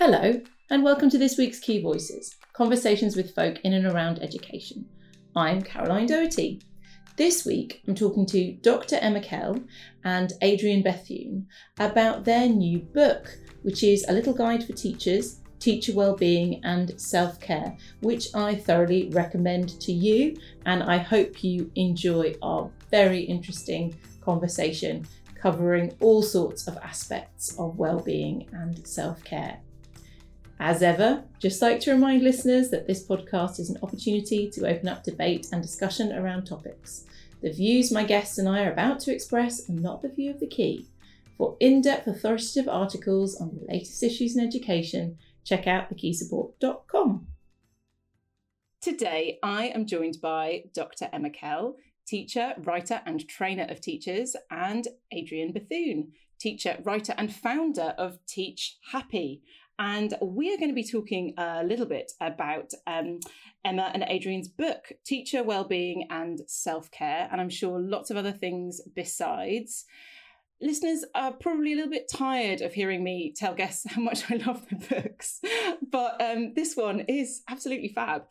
Hello, and welcome to this week's Key Voices, conversations with folk in and around education. I'm Caroline Doherty. This week, I'm talking to Dr. Emma Kell and Adrian Bethune about their new book, which is a little guide for teachers, teacher wellbeing and self-care, which I thoroughly recommend to you. And I hope you enjoy our very interesting conversation covering all sorts of aspects of wellbeing and self-care. As ever, just like to remind listeners that this podcast is an opportunity to open up debate and discussion around topics. The views my guests and I are about to express are not the view of the Key. For in-depth authoritative articles on the latest issues in education, check out thekeysupport.com. Today, I am joined by Dr. Emma Kell, teacher, writer and trainer of teachers, and Adrian Bethune, teacher, writer and founder of Teach Happy. And we are going to be talking a little bit about Emma and Adrian's book, Teacher Wellbeing and Self-Care, and I'm sure lots of other things besides. Listeners are probably a little bit tired of hearing me tell guests how much I love their books, but this one is absolutely fab.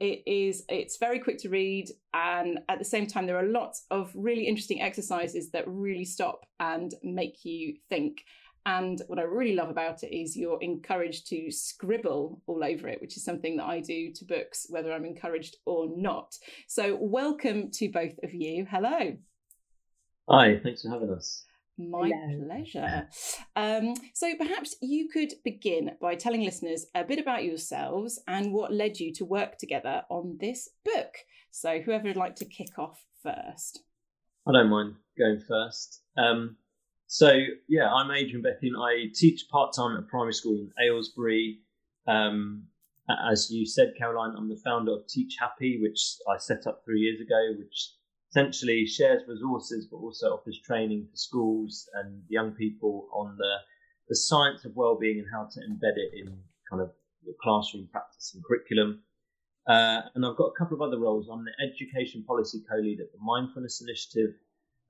It's very quick to read, and at the same time, there are lots of really interesting exercises that really stop and make you think. And what I really love about it is you're encouraged to scribble all over it, which is something that I do to books, whether I'm encouraged or not. So welcome to both of you. Hello. Hi, thanks for having us. My pleasure. So perhaps you could begin by telling listeners a bit about yourselves and what led you to work together on this book. So whoever would like to kick off first. I don't mind going first. So, I'm Adrian Bethune. I teach part-time at a primary school in Aylesbury. As you said, Caroline, I'm the founder of Teach Happy, which I set up 3 years ago, which essentially shares resources, but also offers training for schools and young people on the science of wellbeing and how to embed it in kind of the classroom practice and curriculum. And I've got a couple of other roles. I'm the education policy co-lead at the Mindfulness Initiative,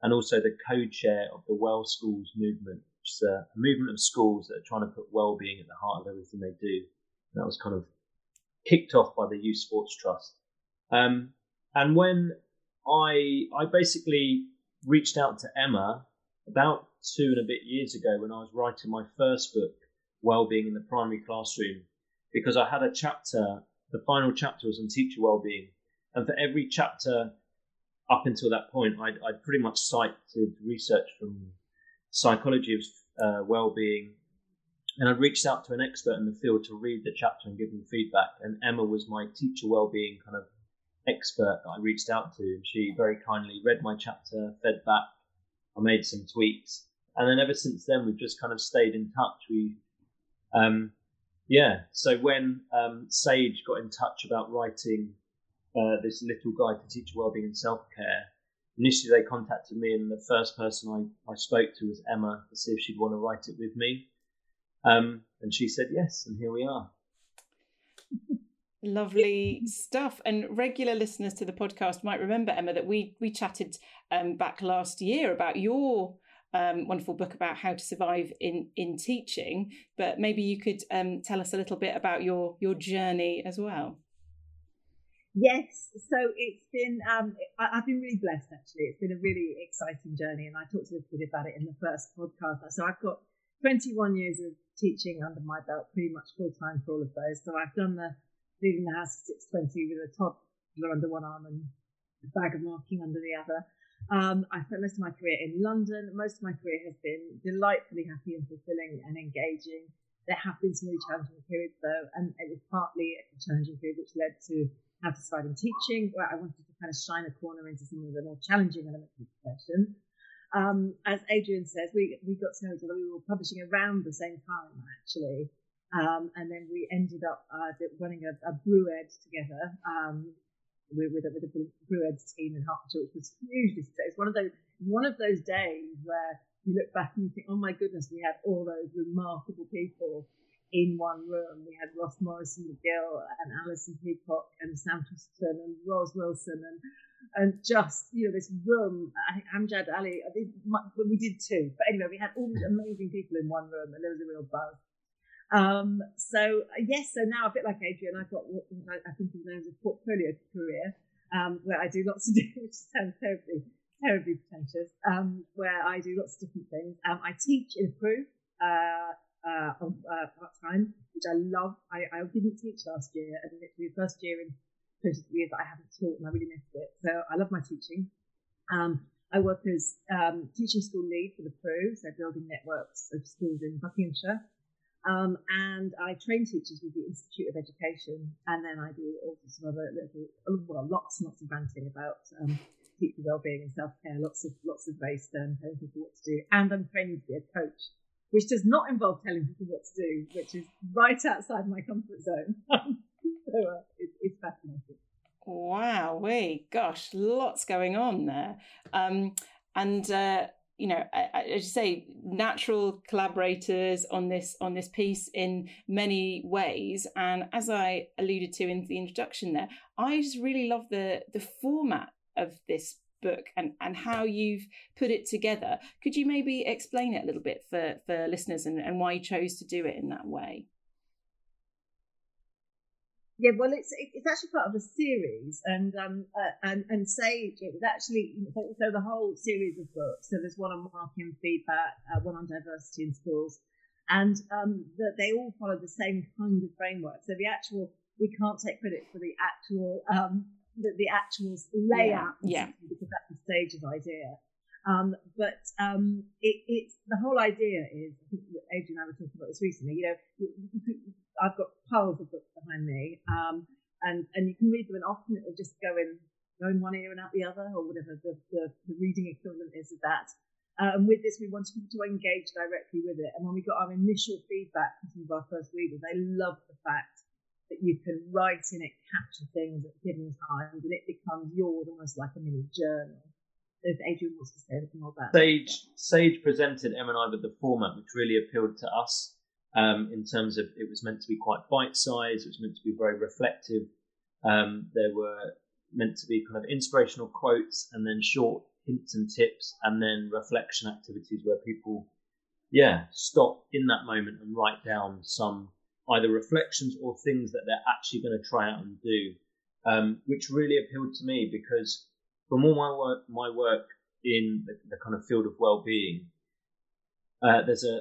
and also the co-chair of the Well Schools movement, which is a movement of schools that are trying to put wellbeing at the heart of everything they do. And that was kind of kicked off by the Youth Sports Trust. And when I basically reached out to Emma about 2.5 years ago when I was writing my first book, Wellbeing in the Primary Classroom, because I had a chapter, the final chapter was on teacher wellbeing. And for every chapter up until that point, I'd pretty much cited research from psychology of well-being, and I'd reached out to an expert in the field to read the chapter and give them feedback. And Emma was my teacher well-being kind of expert that I reached out to, and she very kindly read my chapter, fed back. I made some tweaks, and then ever since then we've just kind of stayed in touch. So when Sage got in touch about writing this little guide to teacher wellbeing and self-care, initially they contacted me, and the first person I spoke to was Emma to see if she'd want to write it with me. And she said yes, and here we are. Lovely stuff. And regular listeners to the podcast might remember, Emma, that we chatted back last year about your wonderful book about how to survive in teaching, but maybe you could tell us a little bit about your journey as well. Yes, so it's been, I've been really blessed actually. It's been a really exciting journey, and I talked a little bit about it in the first podcast. So I've got 21 years of teaching under my belt, pretty much full time for all of those. So I've done the leaving the house at 6:20 with a toddler under one arm and a bag of marking under the other. I spent most of my career in London. Most of my career has been delightfully happy and fulfilling and engaging. There have been some really challenging periods though, and it was partly a challenging period which led to How to Survive in Teaching, where I wanted to kind of shine a corner into some of the more challenging elements of the profession. As Adrian says, we got to know each other. We were publishing around the same time, actually. And then we ended up running a BrewEd together with a BrewEd team in Hertfordshire, which was hugely successful. It's one of those days where you look back and you think, oh my goodness, we had all those remarkable people in one room. We had Ross Morrison McGill and Alison Peacock and Sam Preston and Ros Wilson and just, you know, this room, Amjad Ali, we did two, but anyway, we had all these amazing people in one room, and there was a real buzz. So yes, so now a bit like Adrian, I've got what I think is known as a portfolio career, where I do lots of different, which sounds terribly, terribly pretentious, where I do lots of different things. I teach in PRU, part-time, which I love. I didn't teach last year, and it's the first year in 23 years that I haven't taught, and I really missed it. So I love my teaching. I work as teaching school lead for the PRU, so building networks of schools in Buckinghamshire. And I train teachers with the Institute of Education, and then I do all sorts of other little, well, lots and lots of ranting about teacher wellbeing and self-care, lots of very stern telling people what to do. And I'm training to be a coach, which does not involve telling people what to do, which is right outside my comfort zone. So it's fascinating. Wow, gosh, lots going on there. You know, as you say, natural collaborators on this piece in many ways. And as I alluded to in the introduction there, I just really love the format of this book and how you've put it together. Could you maybe explain it a little bit for listeners and why you chose to do it in that way? Yeah, well, it's actually part of a series, and Sage, it was actually, so the whole series of books. So there's one on marking and feedback, one on diversity in schools, and they all follow the same kind of framework. So the actual, we can't take credit for the actual layout, because that's the Sage's idea. It's the whole idea is, I think Adrian and I were talking about this recently, I've got piles of books behind me, and you can read them, and often it will just go in one ear and out the other, or whatever the reading equivalent is of that. And with this, we wanted people to engage directly with it. And when we got our initial feedback from some of our first readers, they loved the fact that you can write in it, capture things at given times, and it becomes yours, almost like a mini journal. If Adrian wants to say anything about that. Sage presented Emma and I with the format, which really appealed to us. In terms of, it was meant to be quite bite-sized, it was meant to be very reflective. There were meant to be kind of inspirational quotes, and then short hints and tips, and then reflection activities where people, stop in that moment and write down some either reflections or things that they're actually going to try out and do, which really appealed to me, because from all my work in the kind of field of well-being, there's a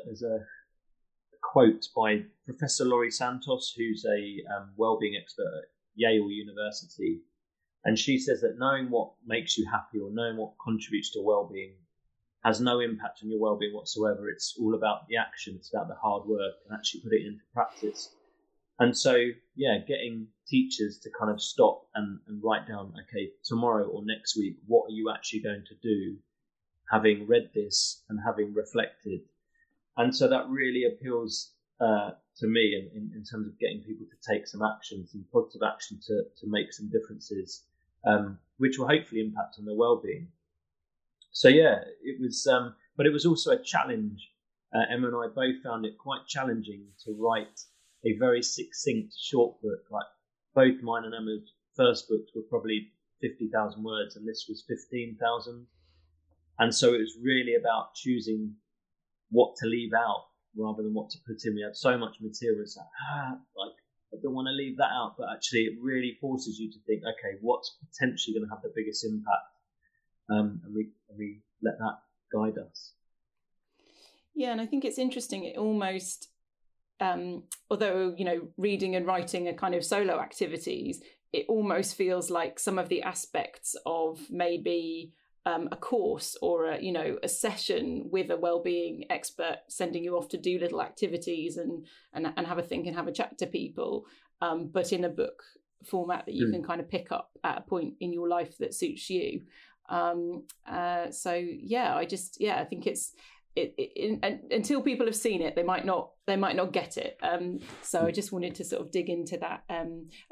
quote by Professor Laurie Santos, who's a wellbeing expert at Yale University, and she says that knowing what makes you happy or knowing what contributes to wellbeing has no impact on your wellbeing whatsoever. It's all about the action, it's about the hard work, and actually put it into practice. And so, getting teachers to kind of stop and write down, okay, tomorrow or next week, what are you actually going to do, having read this and having reflected. And so that really appeals to me in terms of getting people to take some action, some positive action to make some differences, which will hopefully impact on their well-being. So it was, but it was also a challenge. Emma and I both found it quite challenging to write a very succinct short book. Like both mine and Emma's first books were probably 50,000 words, and this was 15,000. And so it was really about choosing what to leave out rather than what to put in. We had so much material, it's like, I don't want to leave that out, but actually it really forces you to think, okay, what's potentially going to have the biggest impact, and we let that guide us. And I think it's interesting, it almost, although reading and writing are kind of solo activities, it almost feels like some of the aspects of maybe a course or a session with a wellbeing expert, sending you off to do little activities and have a think and have a chat to people, but in a book format that you can kind of pick up at a point in your life that suits you. I think it's until people have seen it, they might not get it. So I just wanted to sort of dig into that a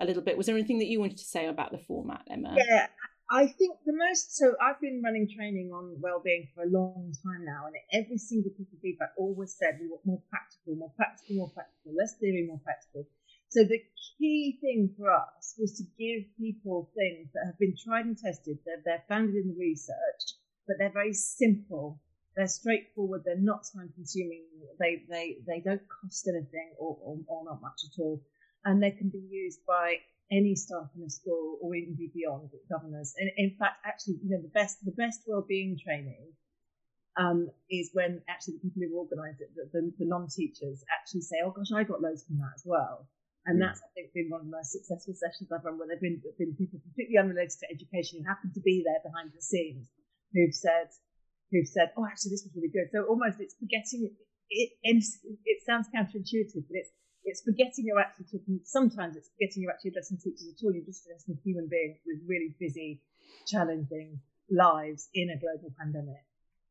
little bit. Was there anything that you wanted to say about the format, Emma? Yeah. I think I've been running training on wellbeing for a long time now, and every single piece of feedback always said we want more practical, less theory, more practical. So the key thing for us was to give people things that have been tried and tested, they're founded in the research, but they're very simple They're straightforward. They're not time-consuming. They don't cost anything or not much at all, and they can be used by any staff in a school or even beyond, governors. And in fact, actually, you know, the best wellbeing training is when actually the people who organise it, the non-teachers, actually say, "Oh gosh, I got loads from that as well." And that's, I think, been one of the most successful sessions I've run, where there have been people completely unrelated to education who happen to be there behind the scenes who've said, "Oh, actually, this was really good." So almost it's forgetting it sounds counterintuitive, but it's forgetting you're actually talking. Sometimes it's forgetting you're actually addressing teachers at all. You're just addressing human beings with really busy, challenging lives in a global pandemic,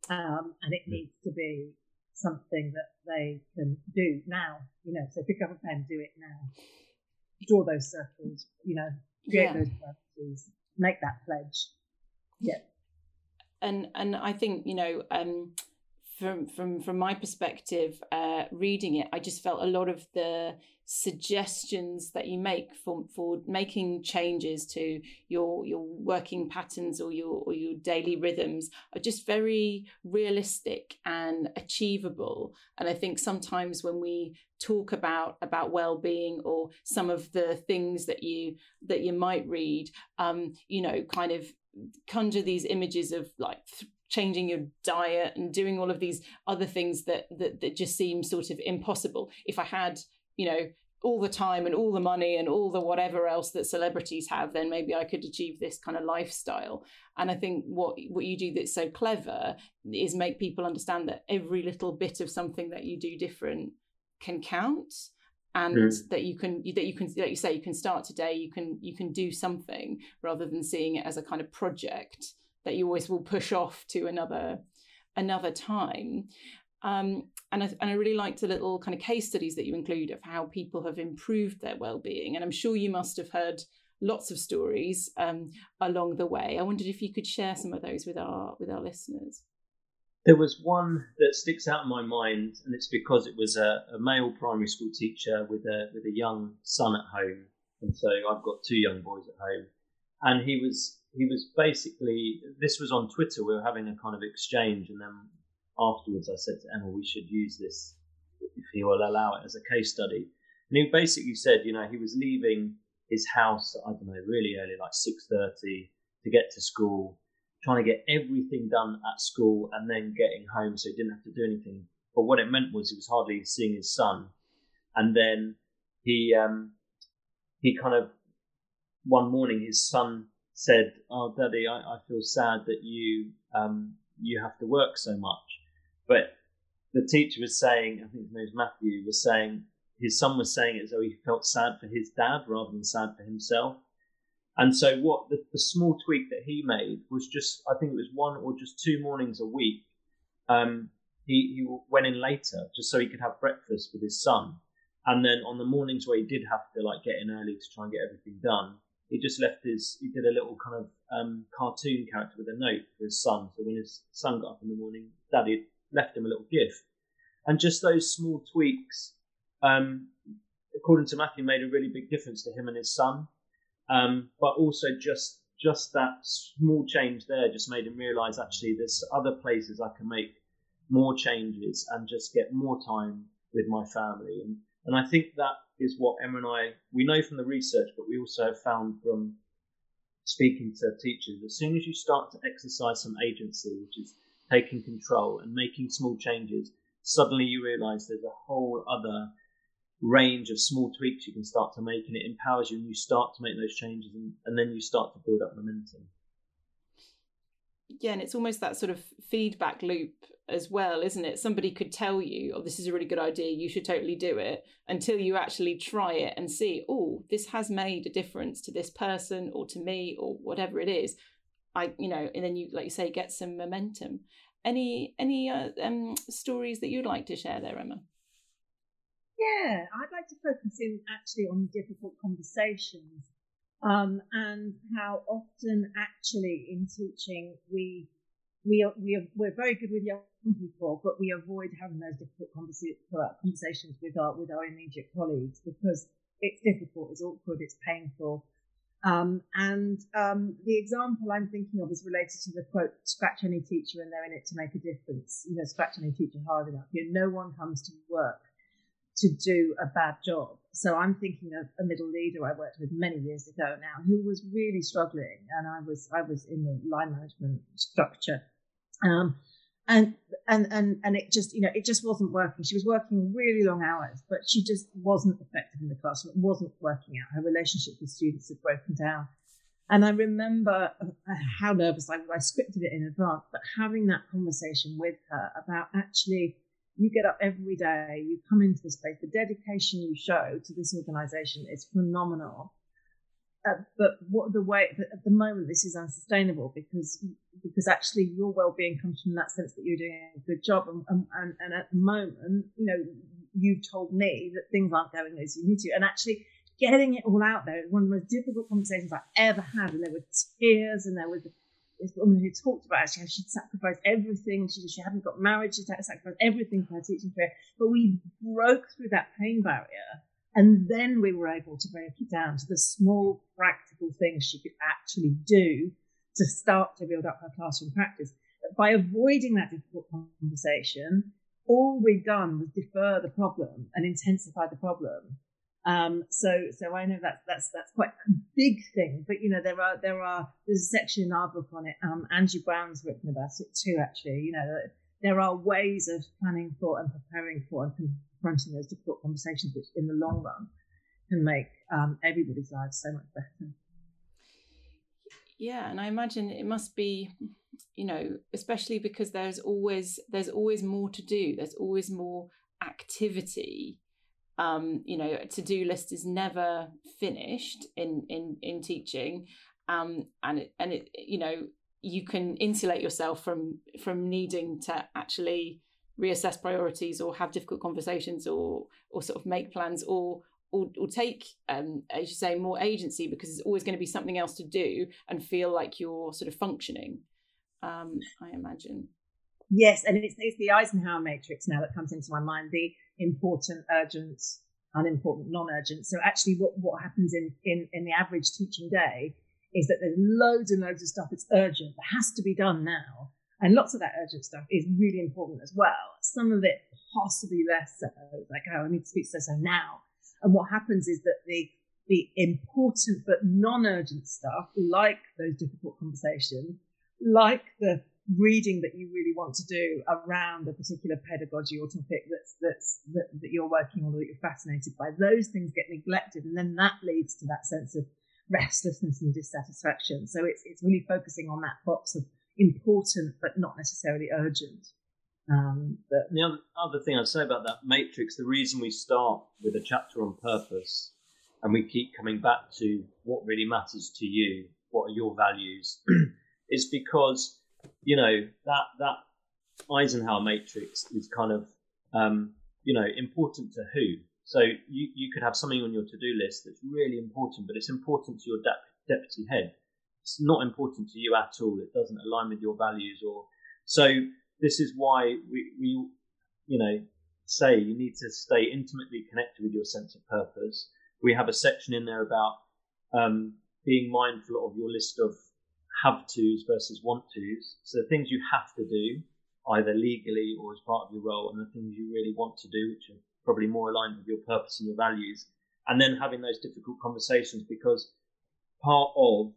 and it needs to be something that they can do now, you know. So pick up a pen, do it now, draw those circles, you know, create those purposes, make that pledge. Yeah. And I think, you know, from my perspective, reading it, I just felt a lot of the suggestions that you make for making changes to your working patterns or your daily rhythms are just very realistic and achievable. And I think sometimes when we talk about well-being or some of the things that you might read, you know, kind of conjure these images of like changing your diet and doing all of these other things that just seem sort of impossible. If I had, you know, all the time and all the money and all the whatever else that celebrities have, then maybe I could achieve this kind of lifestyle. And I think what you do that's so clever is make people understand that every little bit of something that you do different can count, and that you can, like you say, you can start today. You can do something rather than seeing it as a kind of project that you always will push off to another time. And I really liked the little kind of case studies that you include of how people have improved their well-being. And I'm sure you must have heard lots of stories along the way. I wondered if you could share some of those with our listeners. There was one that sticks out in my mind, and it's because it was a male primary school teacher with a young son at home. And so I've got two young boys at home, and he was basically, this was on Twitter, we were having a kind of exchange, and then afterwards I said to Emma, we should use this, if he will allow it, as a case study. And he basically said, you know, he was leaving his house, I don't know, really early, like 6:30, to get to school, trying to get everything done at school and then getting home so he didn't have to do anything. But what it meant was he was hardly seeing his son. And then he kind of, one morning his son said, "Oh, Daddy, I feel sad that you have to work so much." But the teacher was saying, I think his name's Matthew, was saying, his son was saying it as though he felt sad for his dad rather than sad for himself. And so what the small tweak that he made was just, I think it was one or just two mornings a week, he went in later just so he could have breakfast with his son. And then on the mornings where he did have to like get in early to try and get everything done, he just he did a little kind of cartoon character with a note for his son. So when his son got up in the morning, Daddy left him a little gift. And just those small tweaks, according to Matthew, made a really big difference to him and his son. But also just that small change there just made him realise, actually, there's other places I can make more changes and just get more time with my family. And I think that is what Emma and I, we know from the research, but we also have found from speaking to teachers, as soon as you start to exercise some agency, which is taking control and making small changes, suddenly you realise there's a whole other range of small tweaks you can start to make, and it empowers you, and you start to make those changes, and then you start to build up momentum. Yeah, and it's almost that sort of feedback loop as well, isn't it? Somebody could tell you, "Oh, this is a really good idea, you should totally do it," until you actually try it and see, "Oh, this has made a difference to this person or to me," or whatever it is. And then you, like you say, get some momentum. Any stories that you'd like to share there, Emma? Yeah, I'd like to focus in actually on difficult conversations. And how often actually in teaching we're very good with young people, but we avoid having those difficult conversations with our immediate colleagues because it's difficult, it's awkward, it's painful, The example I'm thinking of is related to the quote, scratch any teacher and they're in it to make a difference. You know, scratch any teacher hard enough. You know, no one comes to work to do a bad job. So I'm thinking of a middle leader I worked with many years ago now who was really struggling. And I was in the line management structure. And it just, you know, it just wasn't working. She was working really long hours, but she just wasn't effective in the classroom. It wasn't working out. Her relationship with students had broken down. And I remember how nervous I was. I scripted it in advance, but having that conversation with her about actually, you get up every day, you come into this place, the dedication you show to this organization is phenomenal. But what the way at the moment this is unsustainable because actually your well-being comes from that sense that you're doing a good job and at the moment, you know, you've told me that things aren't going as you need to, and actually getting it all out there is one of the most difficult conversations I ever had. And there were tears, and there was this woman who talked about actually how she'd sacrificed everything. She hadn't got married, she sacrificed everything for her teaching career, but we broke through that pain barrier. And then we were able to break it down to the small practical things she could actually do to start to build up her classroom practice. But by avoiding that difficult conversation, all we've done was defer the problem and intensify the problem. So I know that's quite a big thing, but you know, there's a section in our book on it. Angie Brown's written about it too, actually. You know, there are ways of planning for and preparing for and confronting those difficult conversations, which in the long run can make everybody's lives so much better. Yeah, and I imagine it must be, you know, especially because there's always more to do. There's always more activity. You know, a to-do list is never finished in teaching, and it you know, you can insulate yourself from needing to actually reassess priorities or have difficult conversations or sort of make plans or take, as you say, more agency, because there's always going to be something else to do and feel like you're sort of functioning, I imagine. Yes, and it's the Eisenhower matrix now that comes into my mind, the important, urgent, unimportant, non-urgent. So actually what happens in the average teaching day is that there's loads and loads of stuff that's urgent, that has to be done now. And lots of that urgent stuff is really important as well. Some of it possibly less so, like, oh, I need to speak to so now. And what happens is that the important but non-urgent stuff, like those difficult conversations, like the reading that you really want to do around a particular pedagogy or topic that you're working on or that you're fascinated by, those things get neglected. And then that leads to that sense of restlessness and dissatisfaction. So it's really focusing on that box of important but not necessarily urgent. The other thing I'd say about that matrix, the reason we start with a chapter on purpose and we keep coming back to what really matters to you, what are your values, is because, you know, that Eisenhower matrix is kind of, you know, important to who. So you could have something on your to-do list that's really important, but it's important to your deputy head. It's not important to you at all. It doesn't align with your values, or so. This is why we you know, say you need to stay intimately connected with your sense of purpose. We have a section in there about being mindful of your list of have-tos versus want-tos. So the things you have to do, either legally or as part of your role, and the things you really want to do, which are probably more aligned with your purpose and your values. And then having those difficult conversations, because part of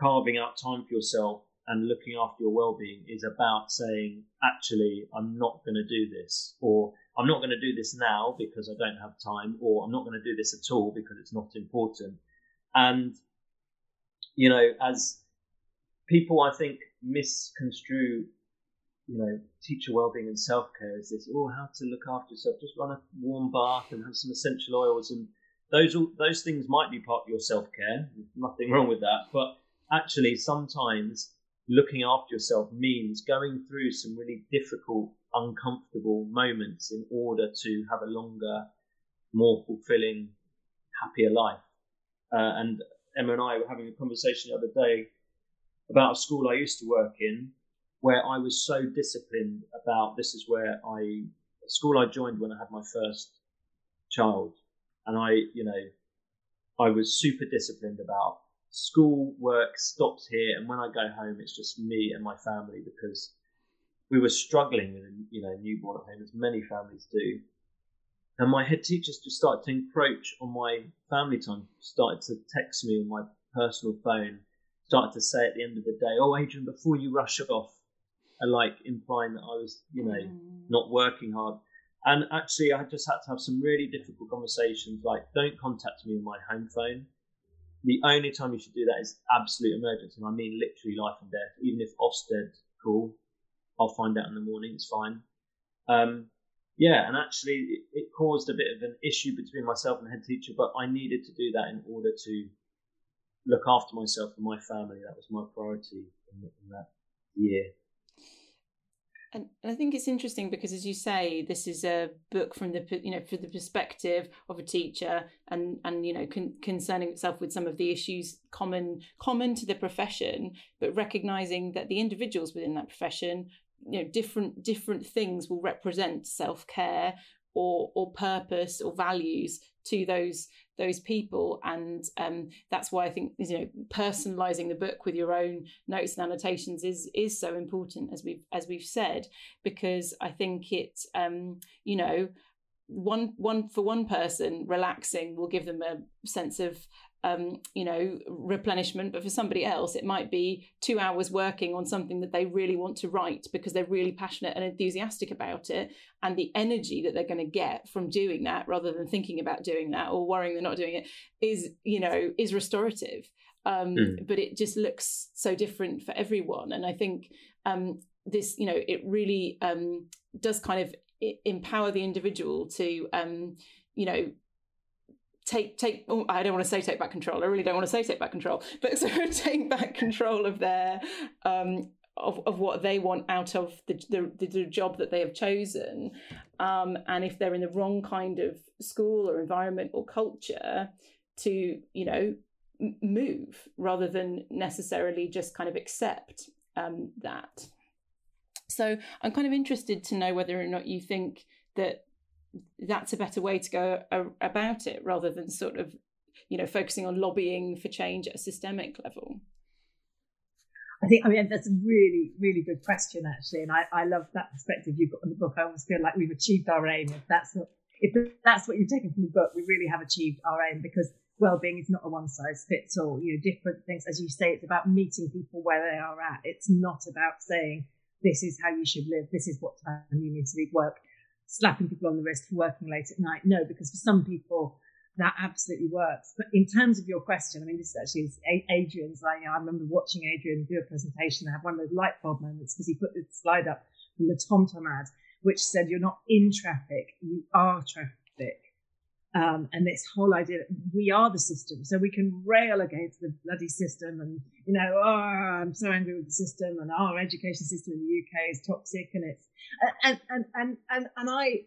carving out time for yourself and looking after your well-being is about saying, actually, I'm not going to do this, or I'm not going to do this now because I don't have time, or I'm not going to do this at all because it's not important. And, you know, as people, I think, misconstrue, you know, teacher well-being and self-care as this, oh, how to look after yourself, just run a warm bath and have some essential oils. And those things might be part of your self-care. There's nothing wrong with that. But actually, sometimes looking after yourself means going through some really difficult, uncomfortable moments in order to have a longer, more fulfilling, happier life. And Emma and I were having a conversation the other day about a school I used to work in, where I was so disciplined about, this is where a school I joined when I had my first child. And I was super disciplined about school work stops here, and when I go home, it's just me and my family, because we were struggling with a newborn at home, as many families do. And my head teachers just started to encroach on my family time, started to text me on my personal phone, started to say at the end of the day, "Oh, Adrian, before you rush off," implying that I was, not working hard. And actually, I just had to have some really difficult conversations, like, don't contact me on my home phone. The only time you should do that is absolute emergency. And I mean literally life and death. Even if Ofsted call, I'll find out in the morning, it's fine. And actually it caused a bit of an issue between myself and the head teacher, but I needed to do that in order to look after myself and my family. That was my priority in that year. And I think it's interesting because, as you say, this is a book from from the perspective of a teacher, and concerning itself with some of the issues common to the profession, but recognising that the individuals within that profession, different things will represent self-care or purpose or values to those people. And that's why I think personalizing the book with your own notes and annotations is so important, as we've said, because I think it one person relaxing will give them a sense of replenishment, but for somebody else it might be 2 hours working on something that they really want to write because they're really passionate and enthusiastic about it, and the energy that they're going to get from doing that rather than thinking about doing that or worrying they're not doing it is restorative. But it just looks so different for everyone, and I think this it really does kind of empower the individual to take back control, but sort of take back control of their of what they want out of the job that they have chosen, and if they're in the wrong kind of school or environment or culture, to move rather than necessarily just kind of accept that. So I'm kind of interested to know whether or not you think that that's a better way to go about it rather than sort of focusing on lobbying for change at a systemic level. I mean that's a really, really good question actually, and I love that perspective you've got on the book. I almost feel like we've achieved our aim. If that's what you've taken from the book, we really have achieved our aim, because wellbeing is not a one size fits all. Different things, as you say, it's about meeting people where they are at. It's not about saying this is how you should live, this is what time you need to leave work, slapping people on the wrist for working late at night. No, because for some people that absolutely works. But in terms of your question, I mean, this actually is Adrian's. I remember watching Adrian do a presentation and have one of those light bulb moments, because he put this slide up from the TomTom ad, which said, you're not in traffic, you are traffic. And this whole idea that we are the system, so we can rail against the bloody system and, I'm so angry with the system, and our education system in the UK is toxic, and it's, and I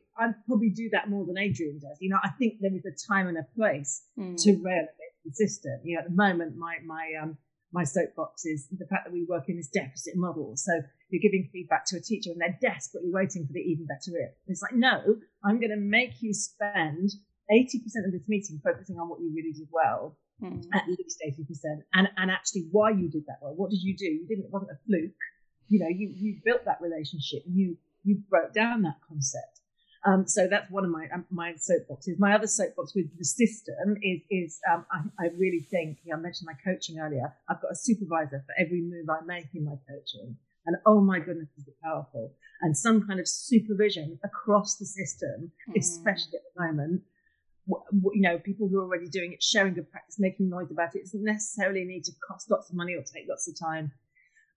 probably do that more than Adrian does. I think there is a time and a place to rail against the system. At the moment, my soapbox is the fact that we work in this deficit model. So you're giving feedback to a teacher and they're desperately waiting for the even better it. It's like, no, I'm going to make you spend 80% of this meeting focusing on what you really did well, at least 80%, and actually why you did that well. What did you do? It wasn't a fluke. You built that relationship. You broke down that concept. So that's one of my soapboxes. My other soapbox with the system is I really think, I mentioned my coaching earlier. I've got a supervisor for every move I make in my coaching, and oh my goodness, is it powerful? And some kind of supervision across the system, especially at the moment. People who are already doing it, sharing good practice, making noise about it, doesn't necessarily need to cost lots of money or take lots of time.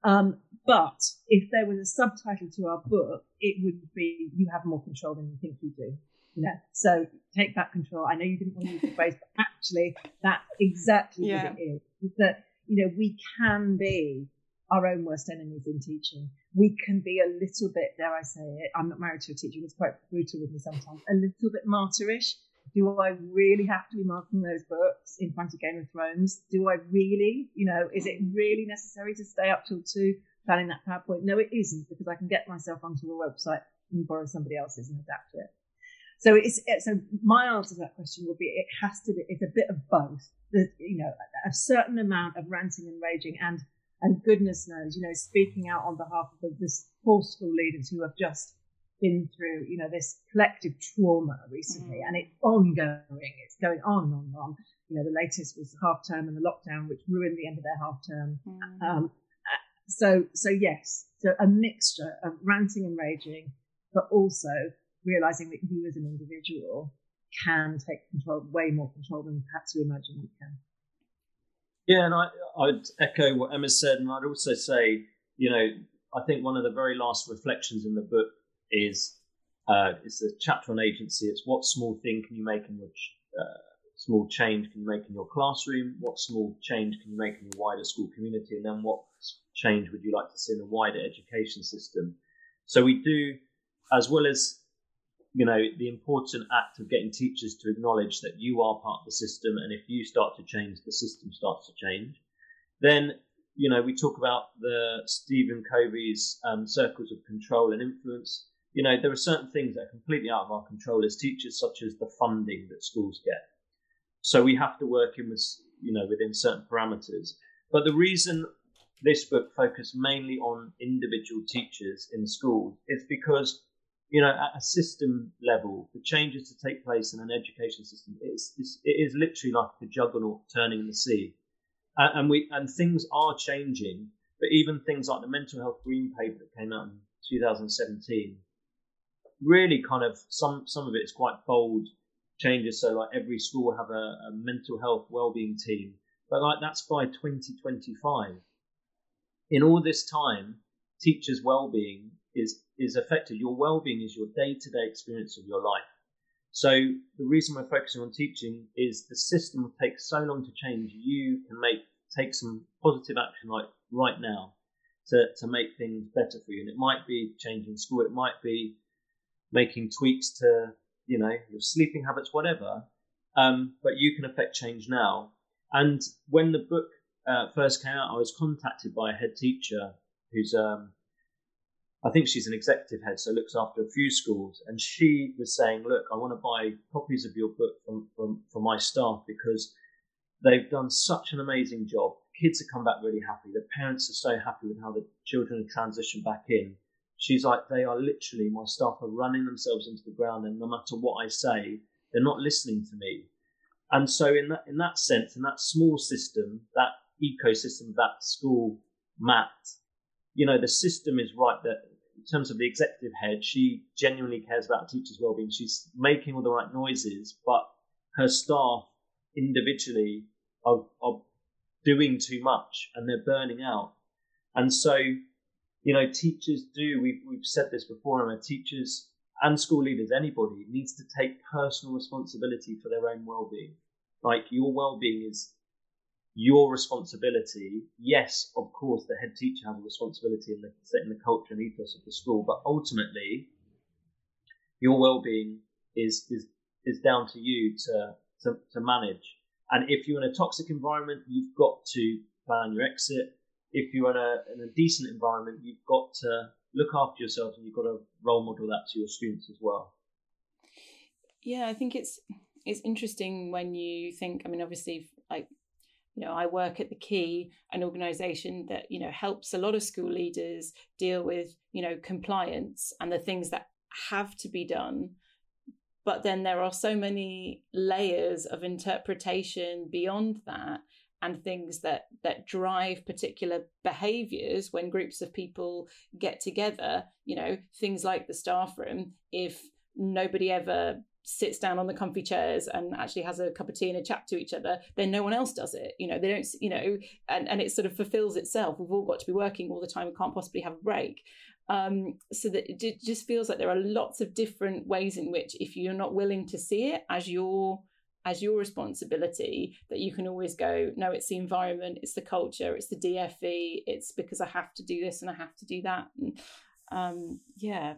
But if there was a subtitle to our book, it would be, you have more control than you think you do. So take back control. I know you didn't want to use the phrase, but actually that's exactly what it is. That, we can be our own worst enemies in teaching. We can be a little bit, dare I say it, I'm not married to a teacher, it's quite brutal with me sometimes, a little bit martyrish. Do I really have to be marking those books in front of Game of Thrones? Do I really? Is it really necessary to stay up till 2 planning that PowerPoint? No, it isn't, because I can get myself onto a website and borrow somebody else's and adapt it. So my answer to that question would be it has to be, it's a bit of both. There's, a certain amount of ranting and raging and goodness knows, speaking out on behalf of the whole school leaders who have just been through, this collective trauma recently, and it's ongoing. It's going on and on. The latest was the half term and the lockdown, which ruined the end of their half term. So yes, so a mixture of ranting and raging, but also realizing that you as an individual can take control, way more control than perhaps you imagine you can. Yeah, and I'd echo what Emma said, and I'd also say, I think one of the very last reflections in the book is it's a chapter on agency. It's what small thing can you make in your small change can you make in your classroom? What small change can you make in your wider school community? And then what change would you like to see in the wider education system? So we do, as well as the important act of getting teachers to acknowledge that you are part of the system, and if you start to change, the system starts to change. Then we talk about the Stephen Covey's circles of control and influence. There are certain things that are completely out of our control as teachers, such as the funding that schools get. So we have to work in with, within certain parameters. But the reason this book focused mainly on individual teachers in schools is because, at a system level, the changes to take place in an education system, it is literally like a juggernaut turning in the sea. And things are changing, but even things like the mental health green paper that came out in 2017, really kind of some of it is quite bold changes. So like every school will have a mental health wellbeing team, but like that's by 2025. In all this time, teachers' wellbeing is affected. Your wellbeing is your day-to-day experience of your life. So the reason we're focusing on teaching is the system will take so long to change. You can take some positive action like right now to make things better for you. And it might be changing school. It might be making tweaks to, your sleeping habits, whatever. But you can affect change now. And when the book first came out, I was contacted by a head teacher who's I think she's an executive head, so looks after a few schools. And she was saying, look, I want to buy copies of your book from my staff because they've done such an amazing job. Kids have come back really happy. The parents are so happy with how the children have transitioned back in. She's like, they are literally, my staff are running themselves into the ground, and no matter what I say, they're not listening to me. And so in that sense, in that small system, that ecosystem, that school map, the system is right that in terms of the executive head, she genuinely cares about teachers' wellbeing. She's making all the right noises, but her staff individually are doing too much and they're burning out. And so, teachers do, we've said this before, and teachers and school leaders, anybody needs to take personal responsibility for their own wellbeing. Like your wellbeing is your responsibility. Yes, of course, the head teacher has a responsibility in setting the culture and ethos of the school, but ultimately, your well-being is down to you to manage. And if you're in a toxic environment, you've got to plan your exit. If you're in a decent environment, you've got to look after yourself, and you've got to role model that to your students as well. Yeah, I think it's interesting when you think. I mean, obviously, like. I work at The Key, an organisation that, helps a lot of school leaders deal with, compliance and the things that have to be done. But then there are so many layers of interpretation beyond that and things that drive particular behaviours when groups of people get together, things like the staff room. If nobody ever sits down on the comfy chairs and actually has a cup of tea and a chat to each other, then no one else does it. They don't, and it sort of fulfills itself. We've all got to be working all the time. We can't possibly have a break. So that it just feels like there are lots of different ways in which, if you're not willing to see it as your responsibility, that you can always go, no, it's the environment, it's the culture, it's the DfE, it's because I have to do this and I have to do that. And, Yeah.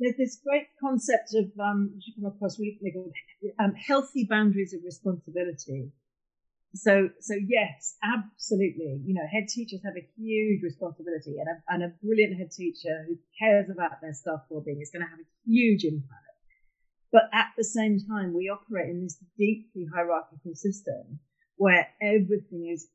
There's this great concept of, which you come across recently, healthy boundaries of responsibility. So yes, absolutely. You know, head teachers have a huge responsibility, and a brilliant head teacher who cares about their staff well-being is going to have a huge impact. But at the same time, we operate in this deeply hierarchical system where everything is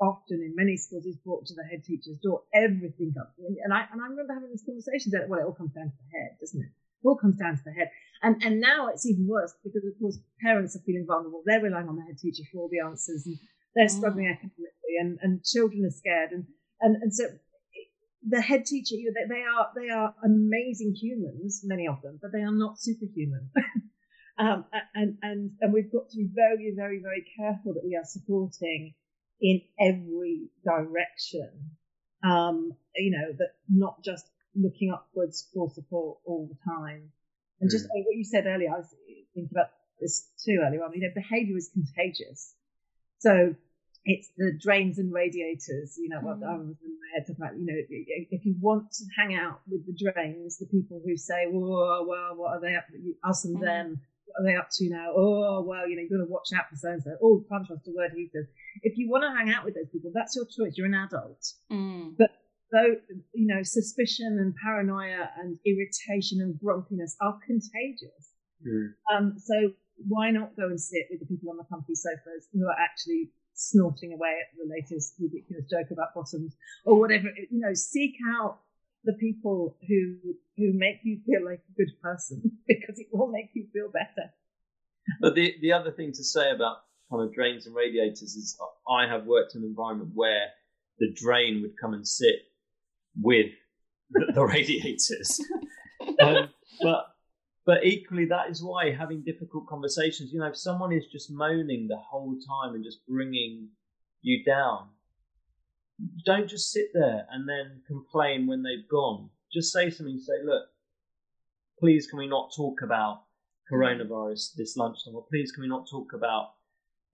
often in many schools is brought to the head teacher's door. Everything comes, and I remember having this conversation that, well, it all comes down to the head, doesn't it? It all comes down to the head. And now it's even worse because, of course, parents are feeling vulnerable. They're relying on the head teacher for all the answers, and they're struggling economically, and children are scared. And so the head teacher, you know, they are amazing humans, many of them, but they are not superhuman. And we've got to be very, very, very careful that we are supporting in every direction. You know, that not just looking upwards for support all the time. And just what you said earlier, I was thinking about this too earlier on, you know, behaviour is contagious. So it's the drains and radiators, you know, what I was in my head talking about, you know, if you want to hang out with the drains, the people who say, whoa, well, what are they up to, us and them, what are they up to now? Oh, well, you know, you've got to watch out for so-and-so. Oh, contrast to word he says. If you want to hang out with those people, that's your choice. You're an adult. But though, you know, suspicion and paranoia and irritation and grumpiness are contagious. So why not go and sit with the people on the comfy sofas who are actually snorting away at the latest ridiculous joke about bottoms or whatever? You know, seek out the people who make you feel like a good person, because it will make you feel better. But the other thing to say about kind of drains and radiators is I have worked in an environment where the drain would come and sit with the radiators. But equally, that is why having difficult conversations, you know, if someone is just moaning the whole time and just bringing you down, don't just sit there and then complain when they've gone. Just say something, say, look, please can we not talk about coronavirus this lunchtime, or please can we not talk about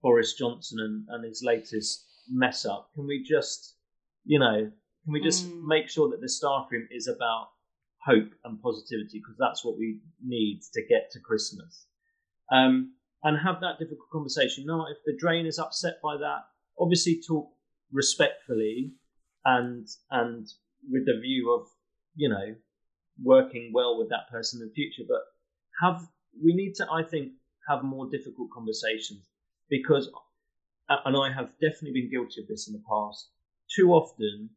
Boris Johnson and his latest mess up? Can we just, you know, can we just make sure that the staff room is about hope and positivity, because that's what we need to get to Christmas, and have that difficult conversation. Now, if the drain is upset by that, obviously talk respectfully and with the view of, you know, working well with that person in the future. But we need to have more difficult conversations, because, and I have definitely been guilty of this in the past, too often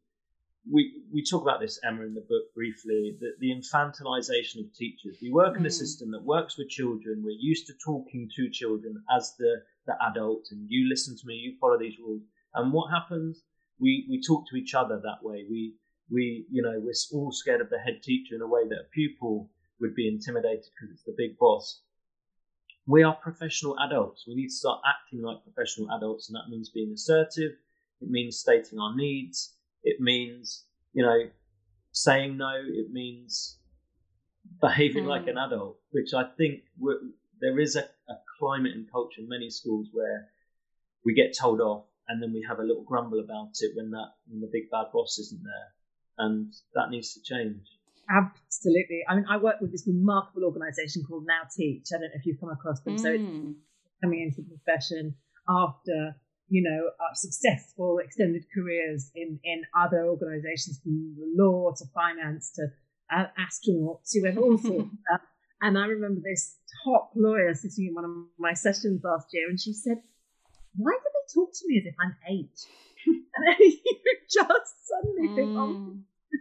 we talk about this, Emma, in the book briefly, that the infantilization of teachers. We work in a system that works with children. We're used to talking to children as the adult, and you listen to me, you follow these rules. And what happens? We talk to each other that way. We you know, we're all scared of the head teacher in a way that a pupil would be intimidated because it's the big boss. We are professional adults. We need to start acting like professional adults, and that means being assertive. It means stating our needs. It means, you know, saying no. It means behaving like an adult, which I think there is a climate and culture in many schools where we get told off and then we have a little grumble about it when the big bad boss isn't there, and that needs to change. Absolutely. I mean, I work with this remarkable organisation called Now Teach. I don't know if you've come across them. So it's coming into the profession after, you know, successful extended careers in other organisations, from law to finance to astronauts, whoever, all sorts. And I remember this top lawyer sitting in one of my sessions last year, and she said, "Why do they talk to me as if I'm 8?" And then you just suddenly think, "Oh,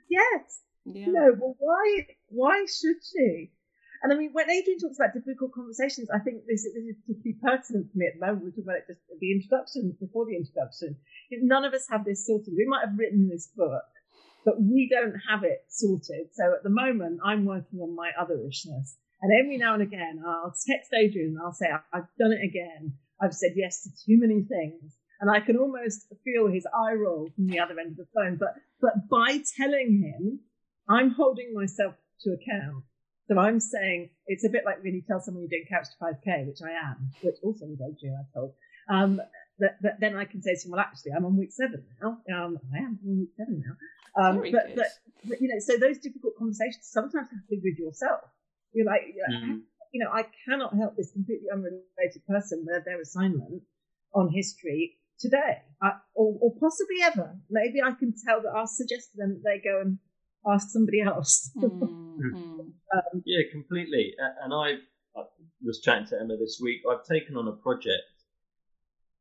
yes." Yeah. You know, well, why should she? And I mean, when Adrian talks about difficult conversations, I think this is particularly pertinent for me at the moment. We talk about it just at the introduction, before the introduction. None of us have this sorted. We might have written this book, but we don't have it sorted. So at the moment, I'm working on my otherishness. And every now and again, I'll text Adrian and I'll say, I've done it again. I've said yes to too many things. And I can almost feel his eye roll from the other end of the phone. But by telling him, I'm holding myself to account. So I'm saying, it's a bit like when you tell someone you're doing Couch to 5K, which I am, which also is Adrian, I told, that then I can say to him, well, actually, I'm on week 7 now. I am on week 7 now. But, you know, so those difficult conversations sometimes have to be with yourself. You're like, you know, I cannot help this completely unrelated person with their assignment on history today, or possibly ever. Maybe I can tell that I'll suggest to them that they go and ask somebody else. Yeah, completely. And I was chatting to Emma this week. I've taken on a project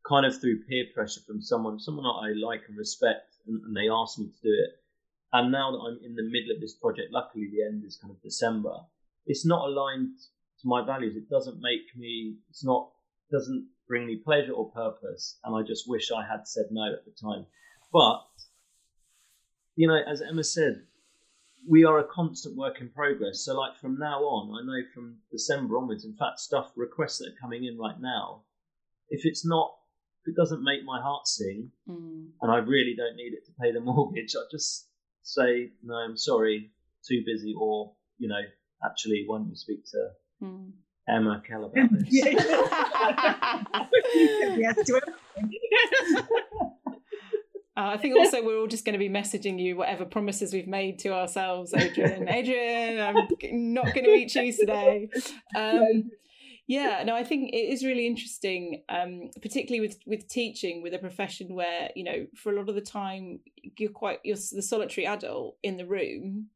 kind of through peer pressure from someone that I like and respect, and they asked me to do it. And now that I'm in the middle of this project, luckily the end is kind of December, it's not aligned to my values. It doesn't make me, doesn't bring me pleasure or purpose. And I just wish I had said no at the time. But, you know, as Emma said, we are a constant work in progress. So like from now on, I know from December onwards, in fact, requests that are coming in right now, if it doesn't make my heart sing, and I really don't need it to pay the mortgage, I just say, no, I'm sorry, too busy, or, you know, actually, why don't you speak to Emma Kell about this? I think also we're all just going to be messaging you whatever promises we've made to ourselves, Adrian. Adrian, I'm not going to meet you today. Yeah, no, I think it is really interesting, particularly with teaching, with a profession where, you know, for a lot of the time you're the solitary adult in the room,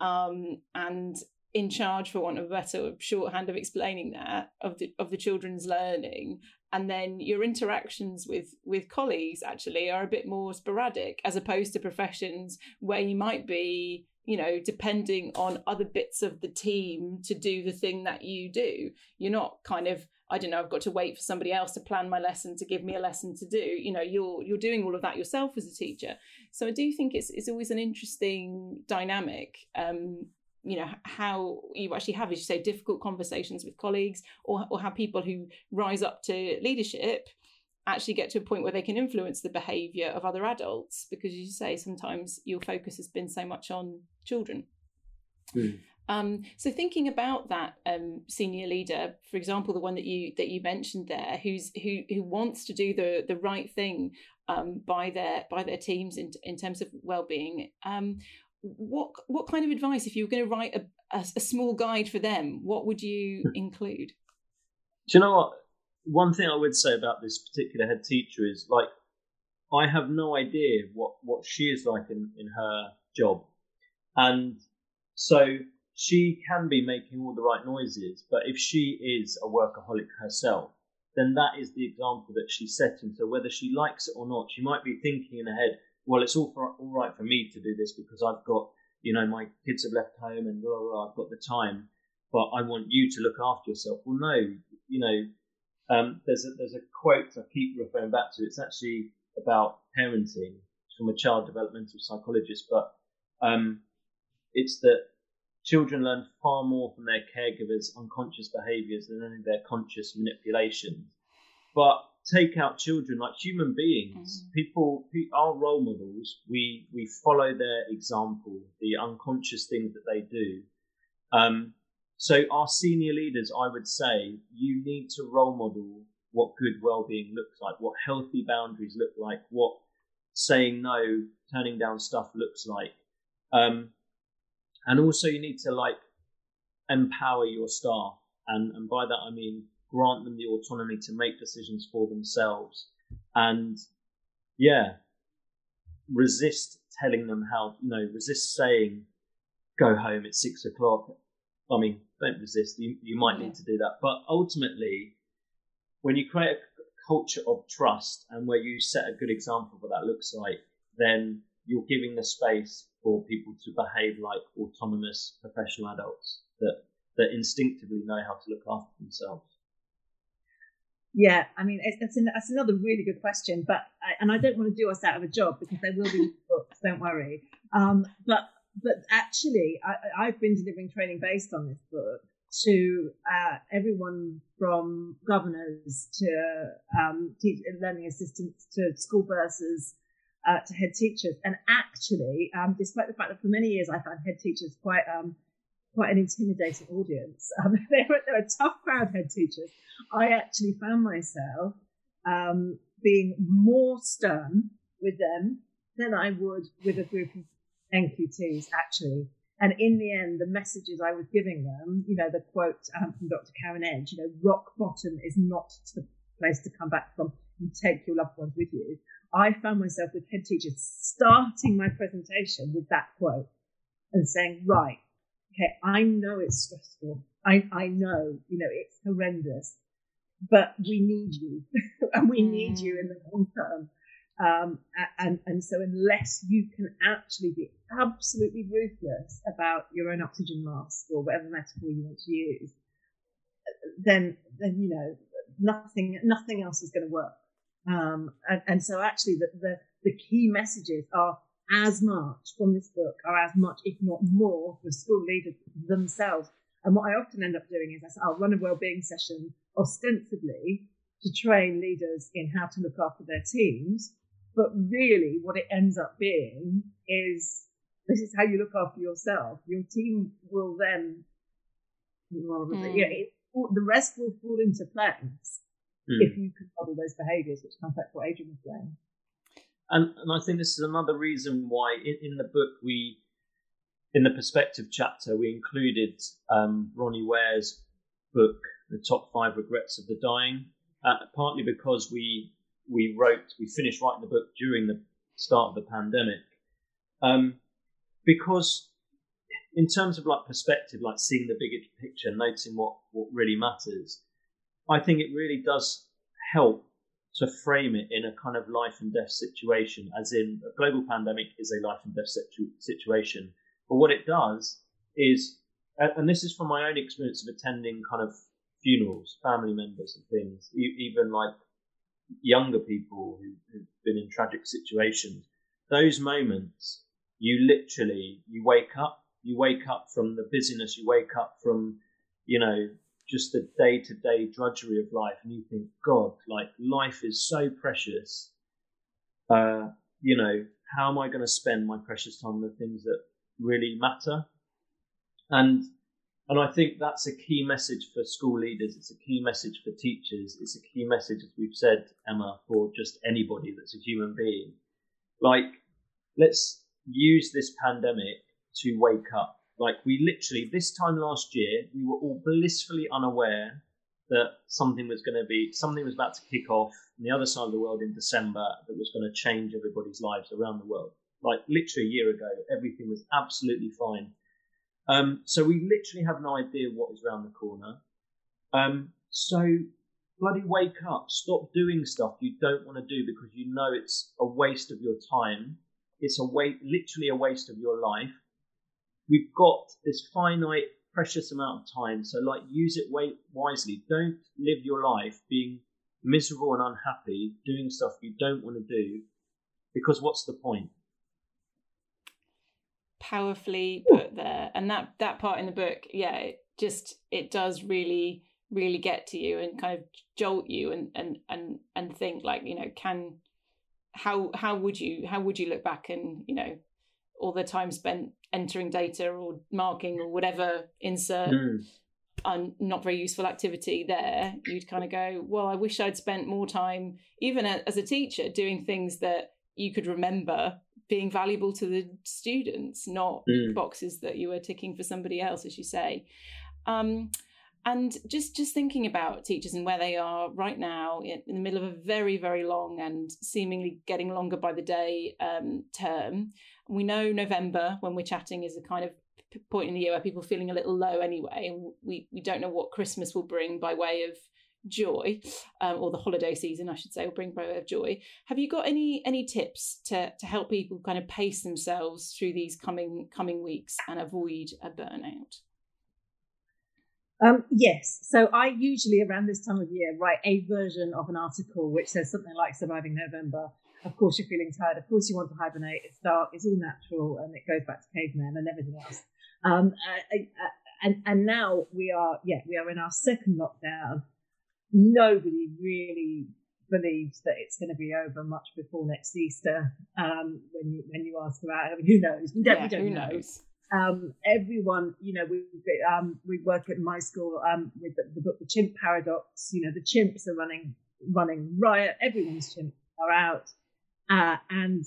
and in charge, for want of a better shorthand of explaining that, of the children's learning. And then your interactions with colleagues actually are a bit more sporadic, as opposed to professions where you might be, you know, depending on other bits of the team to do the thing that you do. You're not kind of, I don't know, I've got to wait for somebody else to plan my lesson, to give me a lesson to do. You know, you're doing all of that yourself as a teacher. So I do think it's always an interesting dynamic, you know, how you actually have, as you say, difficult conversations with colleagues, or how people who rise up to leadership actually get to a point where they can influence the behaviour of other adults, because, as you say, sometimes your focus has been so much on children. So thinking about that senior leader, for example, the one that you mentioned there, who wants to do the right thing by their teams in terms of well-being, what kind of advice, if you were going to write a small guide for them, what would you include? Do you know what? One thing I would say about this particular head teacher is, like, I have no idea what she is like in her job. And so she can be making all the right noises, but if she is a workaholic herself, then that is the example that she's setting. So whether she likes it or not, she might be thinking in her head, well, it's all right for me to do this because I've got, you know, my kids have left home and blah, blah, blah, I've got the time, but I want you to look after yourself. Well, no, you know, there's a quote I keep referring back to. It's actually about parenting from a child developmental psychologist, but it's that children learn far more from their caregivers' unconscious behaviours than any of their conscious manipulations. But take out children, like human beings, people who are role models, we follow their example, the unconscious things that they do. So our senior leaders, I would say, you need to role model what good well-being looks like, what healthy boundaries look like, what saying no, turning down stuff looks like. And also you need to, like, empower your staff. And by that, I mean, grant them the autonomy to make decisions for themselves. And, yeah, resist telling them how, you know, resist saying, go home at 6:00. I mean, don't resist. You might need to do that. But ultimately, when you create a culture of trust and where you set a good example of what that looks like, then you're giving the space for people to behave like autonomous professional adults that instinctively know how to look after themselves. Yeah, I mean, that's another really good question. And I don't want to do us out of a job, because there will be books, don't worry. But actually, I've been delivering training based on this book to everyone from governors to learning assistants to school bursars to head teachers. And actually, despite the fact that for many years I found head teachers quite an intimidating audience, they're a tough crowd, head teachers, I actually found myself being more stern with them than I would with a group of NQTs, actually. And in the end, the messages I was giving them, you know, the quote from Dr. Karen Edge, you know, rock bottom is not the place to come back from. you take your loved ones with you. I found myself with head teachers starting my presentation with that quote and saying, right, okay, I know it's stressful. I know, you know, it's horrendous, but we need you and we need you in the long term. And so unless you can actually be absolutely ruthless about your own oxygen mask or whatever metaphor you want to use, then, you know, nothing else is going to work. And so actually the key messages are as much from this book, are as much, if not more, for school leaders themselves. And what I often end up doing is I'll run a wellbeing session ostensibly to train leaders in how to look after their teams. But really what it ends up being is, this is how you look after yourself. Your team will then, the rest will fall into place if you can model those behaviours, which comes back to what Adrian was saying. And I think this is another reason why in the book in the perspective chapter, we included Ronnie Ware's book, The Top 5 Regrets of the Dying, partly because we finished writing the book during the start of the pandemic. Because in terms of like perspective, like seeing the bigger picture, noticing what really matters, I think it really does help to frame it in a kind of life and death situation, as in a global pandemic is a life and death situation. But what it does is, and this is from my own experience of attending kind of funerals, family members and things, even like younger people who've been in tragic situations, those moments, you wake up from the busyness, you wake up from, you know, just the day-to-day drudgery of life, and you think, God, like life is so precious. You know, how am I going to spend my precious time on the things that really matter? And I think that's a key message for school leaders. It's a key message for teachers. It's a key message, as we've said, Emma, for just anybody that's a human being. Like, let's use this pandemic to wake up. Like, we literally, this time last year, we were all blissfully unaware that something was about to kick off on the other side of the world in December that was going to change everybody's lives around the world. Like, literally a year ago, everything was absolutely fine. So we literally have no idea what is around the corner. So bloody wake up. Stop doing stuff you don't want to do because you know it's a waste of your time. It's literally a waste of your life. We've got this finite, precious amount of time. So, like, use it wisely. Don't live your life being miserable and unhappy, doing stuff you don't want to do, because what's the point? Powerfully put there, and that part in the book, it does really, really get to you and kind of jolt you and think, like, you know, how would you look back and, you know, all the time spent entering data or marking or whatever, insert not very useful activity there, you'd kind of go, well, I wish I'd spent more time, even as a teacher, doing things that you could remember being valuable to the students, not boxes that you were ticking for somebody else, as you say. And just thinking about teachers and where they are right now, in the middle of a very, very long and seemingly getting longer by the day term. We know November, when we're chatting, is a kind of point in the year where people are feeling a little low anyway. And we don't know what Christmas will bring by way of joy, or the holiday season, I should say, will bring by way of joy. Have you got any tips to help people kind of pace themselves through these coming weeks and avoid a burnout? Yes. So I usually, around this time of year, write a version of an article which says something like surviving November. Of course, you're feeling tired. Of course, you want to hibernate. It's dark. It's all natural. And it goes back to caveman and everything else. And now we are in our second lockdown. Nobody really believes that it's going to be over much before next Easter. When you ask about, I mean, who knows? We don't know. Everyone, you know, we work at my school with the book The Chimp Paradox. You know, the chimps are running riot. Everyone's chimps are out, and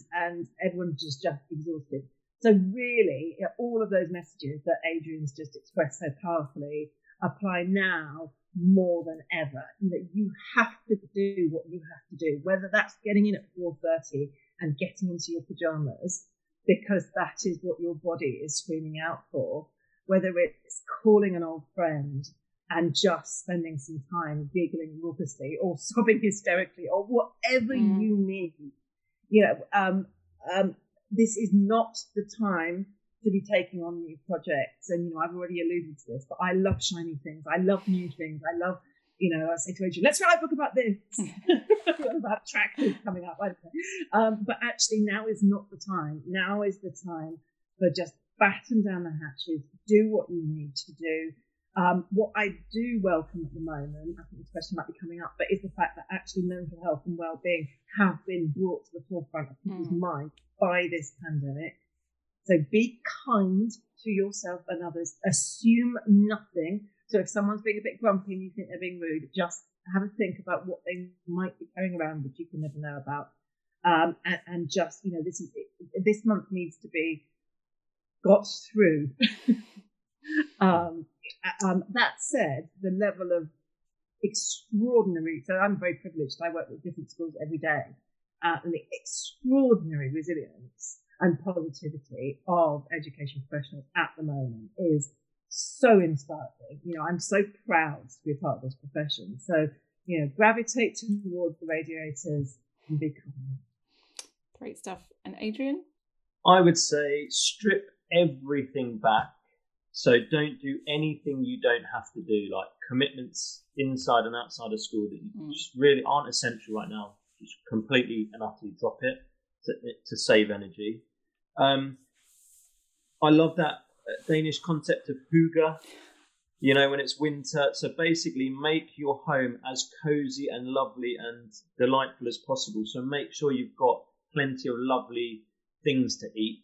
everyone's just exhausted. So really, all of those messages that Adrian's just expressed so powerfully apply now more than ever. You know, you have to do what you have to do, whether that's getting in at 4:30 and getting into your pajamas because that is what your body is screaming out for, whether it's calling an old friend and just spending some time giggling raucously or sobbing hysterically or whatever you need. You know, this is not the time to be taking on new projects. And, you know, I've already alluded to this, but I love shiny things. I love new things. I love, you know, I say to Adrian, let's write a book about this. About tracksuits coming up. I don't know. But actually now is not the time. Now is the time for just batten down the hatches, do what you need to do. What I do welcome at the moment, I think this question might be coming up, but is the fact that actually mental health and well-being have been brought to the forefront of people's minds by this pandemic. So be kind to yourself and others. Assume nothing. So if someone's being a bit grumpy and you think they're being rude, just have a think about what they might be carrying around that you can never know about. And just, you know, this month needs to be got through. That said, the level of extraordinary, so I'm very privileged, I work with different schools every day, and the extraordinary resilience and positivity of education professionals at the moment is so inspiring. You know, I'm so proud to be a part of this profession. So, you know, gravitate towards the radiators and be kind. Great stuff. And Adrian? I would say strip everything back. So don't do anything you don't have to do, like commitments inside and outside of school that you just really aren't essential right now. Just completely and utterly drop it to save energy. I love that Danish concept of hygge, you know, when it's winter. So basically make your home as cozy and lovely and delightful as possible. So make sure you've got plenty of lovely things to eat.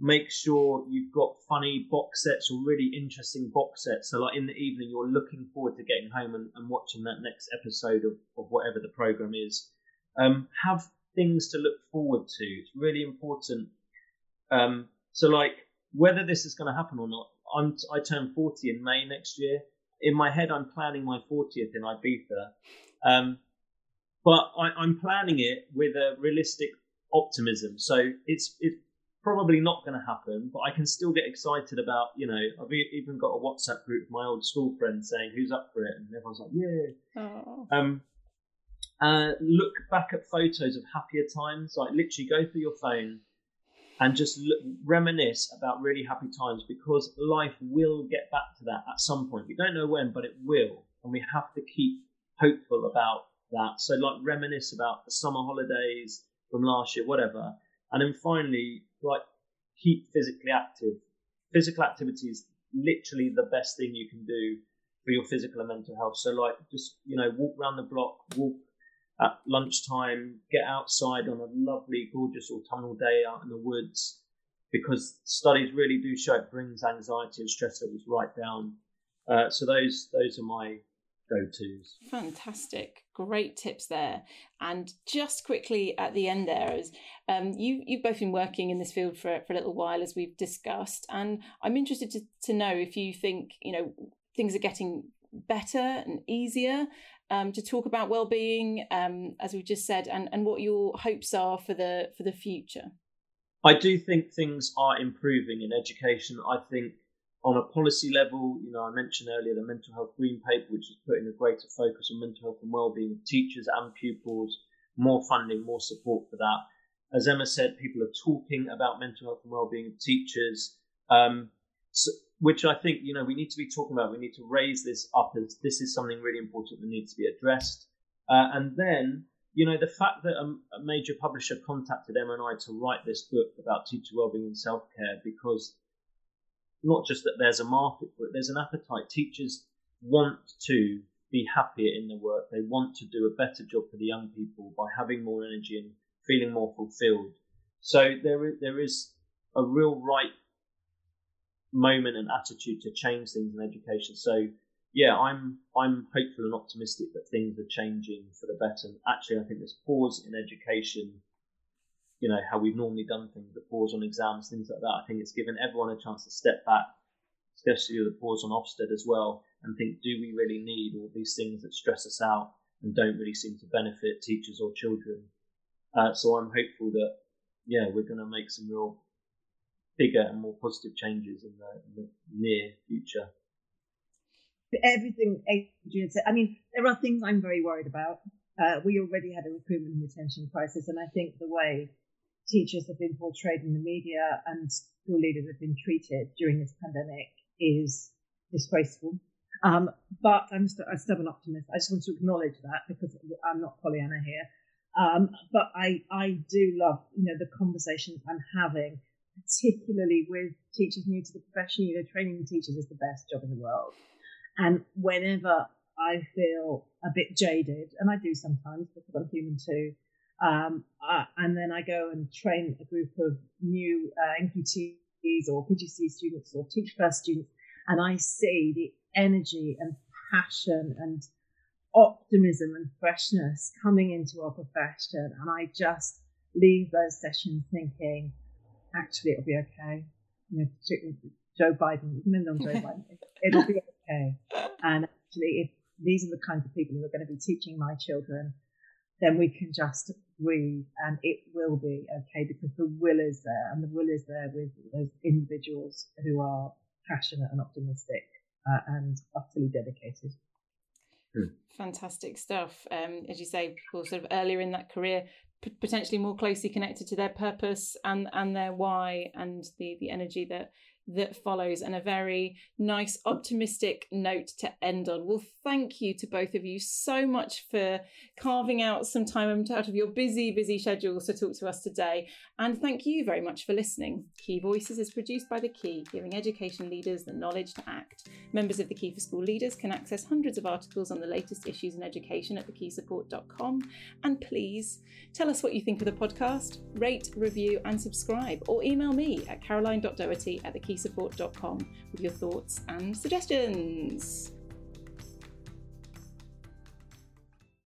Make sure you've got funny box sets or really interesting box sets. So like in the evening, you're looking forward to getting home and watching that next episode of whatever the program is. Have things to look forward to. It's really important. So like whether this is going to happen or not, I turn 40 in May next year. In my head, I'm planning my 40th in Ibiza. But I'm planning it with a realistic optimism. So it's probably not going to happen, but I can still get excited about, you know, I've even got a WhatsApp group with my old school friends saying who's up for it, and everyone's like, yeah. Look back at photos of happier times, like literally go through your phone and just reminisce about really happy times, because life will get back to that at some point. We don't know when, but it will, and we have to keep hopeful about that. So like reminisce about the summer holidays from last year, whatever. And then finally, like, keep physically active. Physical activity is literally the best thing you can do for your physical and mental health. So, like, just, you know, walk around the block, walk at lunchtime, get outside on a lovely, gorgeous autumnal day out in the woods, because studies really do show it brings anxiety and stress levels right down. So those are my go-tos. Fantastic. Great tips there. And just quickly at the end there, you've both been working in this field for a little while, as we've discussed, and I'm interested to know if you think, you know, things are getting better and easier to talk about well-being, as we've just said, and what your hopes are for the future. I do think things are improving in education. I think on a policy level, you know, I mentioned earlier the mental health green paper, which is putting a greater focus on mental health and wellbeing of teachers and pupils, more funding, more support for that. As Emma said, people are talking about mental health and wellbeing of teachers, which I think, you know, we need to be talking about. We need to raise this up as this is something really important that needs to be addressed. And then, you know, the fact that a major publisher contacted Emma and I to write this book about teacher wellbeing and self-care, because not just that there's a market for it, there's an appetite. Teachers want to be happier in their work. They want to do a better job for the young people by having more energy and feeling more fulfilled. So there is a real right moment and attitude to change things in education. So yeah, I'm hopeful and optimistic that things are changing for the better. And actually, I think this pause in education, you know, how we've normally done things, the pause on exams, things like that, I think it's given everyone a chance to step back, especially the pause on Ofsted as well, and think, do we really need all these things that stress us out and don't really seem to benefit teachers or children? So I'm hopeful that, yeah, we're going to make some real bigger and more positive changes in the near future. Everything Adrian said, I mean, there are things I'm very worried about. We already had a recruitment and retention crisis, and I think the way teachers have been portrayed in the media and school leaders have been treated during this pandemic is disgraceful. But I'm a stubborn optimist. I just want to acknowledge that, because I'm not Pollyanna here. But I do love, you know, the conversations I'm having, particularly with teachers new to the profession. You know, training teachers is the best job in the world. And whenever I feel a bit jaded, and I do sometimes because I'm human too, and then I go and train a group of new NQTs or PGCE students or Teach First students, and I see the energy and passion and optimism and freshness coming into our profession, and I just leave those sessions thinking, actually, it'll be okay. You know, particularly Joe Biden, even on Joe Biden, it'll be okay. And actually, if these are the kinds of people who are going to be teaching my children, then we can just breathe and it will be okay, because the will is there, and the will is there with those individuals who are passionate and optimistic and utterly dedicated. Fantastic stuff. As you say, people sort of earlier in that career, potentially more closely connected to their purpose and their why, and the energy that follows, and a very nice optimistic note to end on. Well, thank you to both of you so much for carving out some time out of your busy schedules to talk to us today, and thank you very much for listening. Key Voices is produced by The Key, giving education leaders the knowledge to act. Members of The Key for School Leaders can access hundreds of articles on the latest issues in education at thekeysupport.com, and please tell us what you think of the podcast, rate, review and subscribe, or email me at caroline.doherty@thekeysupport.com with your thoughts and suggestions.